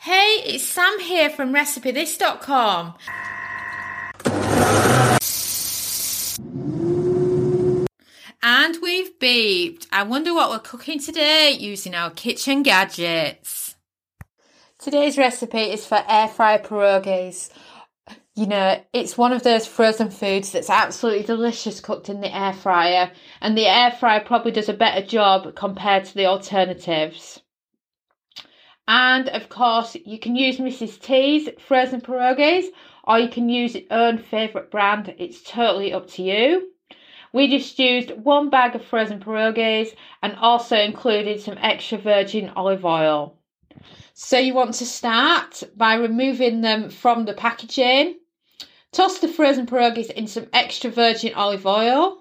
Hey, it's Sam here from RecipeThis.com. And we've beeped. I wonder what we're cooking today using our kitchen gadgets. Today's recipe is for air fryer pierogies. You know, it's one of those frozen foods that's absolutely delicious cooked in the air fryer, and the air fryer probably does a better job compared to the alternatives. And of course, you can use Mrs. T's frozen pierogies, or you can use your own favourite brand. It's totally up to you. We just used one bag of frozen pierogies and also included some extra virgin olive oil. So you want to start by removing them from the packaging. Toss the frozen pierogies in some extra virgin olive oil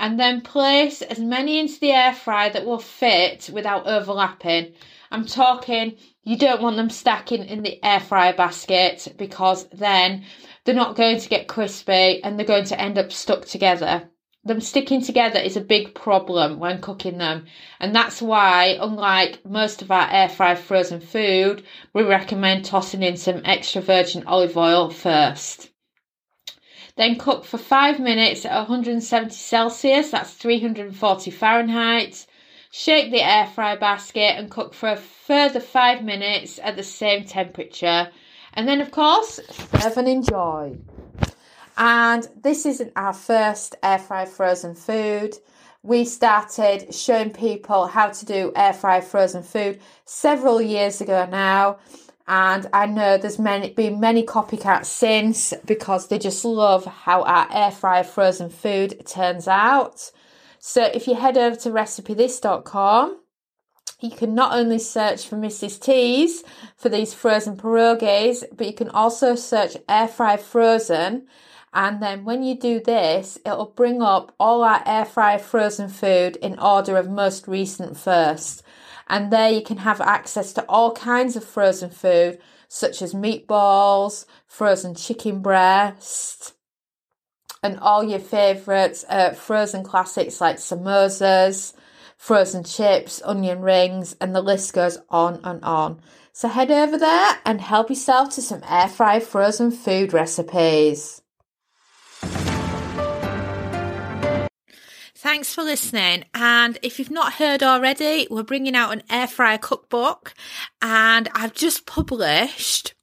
and then place as many into the air fryer that will fit without overlapping. I'm talking, you don't want them stacking in the air fryer basket because then they're not going to get crispy and they're going to end up stuck together. Them sticking together is a big problem when cooking them, and that's why, unlike most of our air fried frozen food, we recommend tossing in some extra virgin olive oil first. Then cook for 5 minutes at 170 Celsius, that's 340 Fahrenheit. Shake the air fryer basket and cook for a further 5 minutes at the same temperature. And then, of course, serve and enjoy. And this isn't our first air fryer frozen food. We started showing people how to do air fryer frozen food several years ago now. And I know there's been many copycats since because they just love how our air fryer frozen food turns out. So if you head over to RecipeThis.com, you can not only search for Mrs. T's for these frozen pierogies, but you can also search air fryer frozen. And then when you do this, it'll bring up all our air fryer frozen food in order of most recent first. And there you can have access to all kinds of frozen food, such as meatballs, frozen chicken breast, and all your favourites, frozen classics like samosas, frozen chips, onion rings, and the list goes on and on. So head over there and help yourself to some air fryer frozen food recipes. Thanks for listening, and if you've not heard already, we're bringing out an air fryer cookbook, and I've just published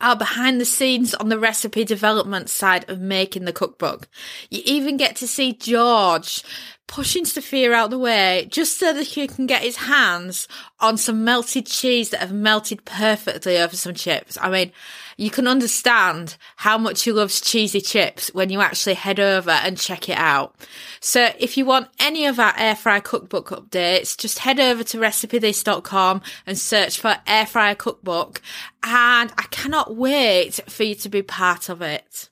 our behind the scenes on the recipe development side of making the cookbook. You even get to see George pushing Sophia out the way just so that he can get his hands on some melted cheese that have melted perfectly over some chips. I mean, you can understand how much he loves cheesy chips when you actually head over and check it out. So if you want any of our air fryer cookbook updates, just head over to recipethis.com and search for air fryer cookbook. And I cannot wait for you to be part of it.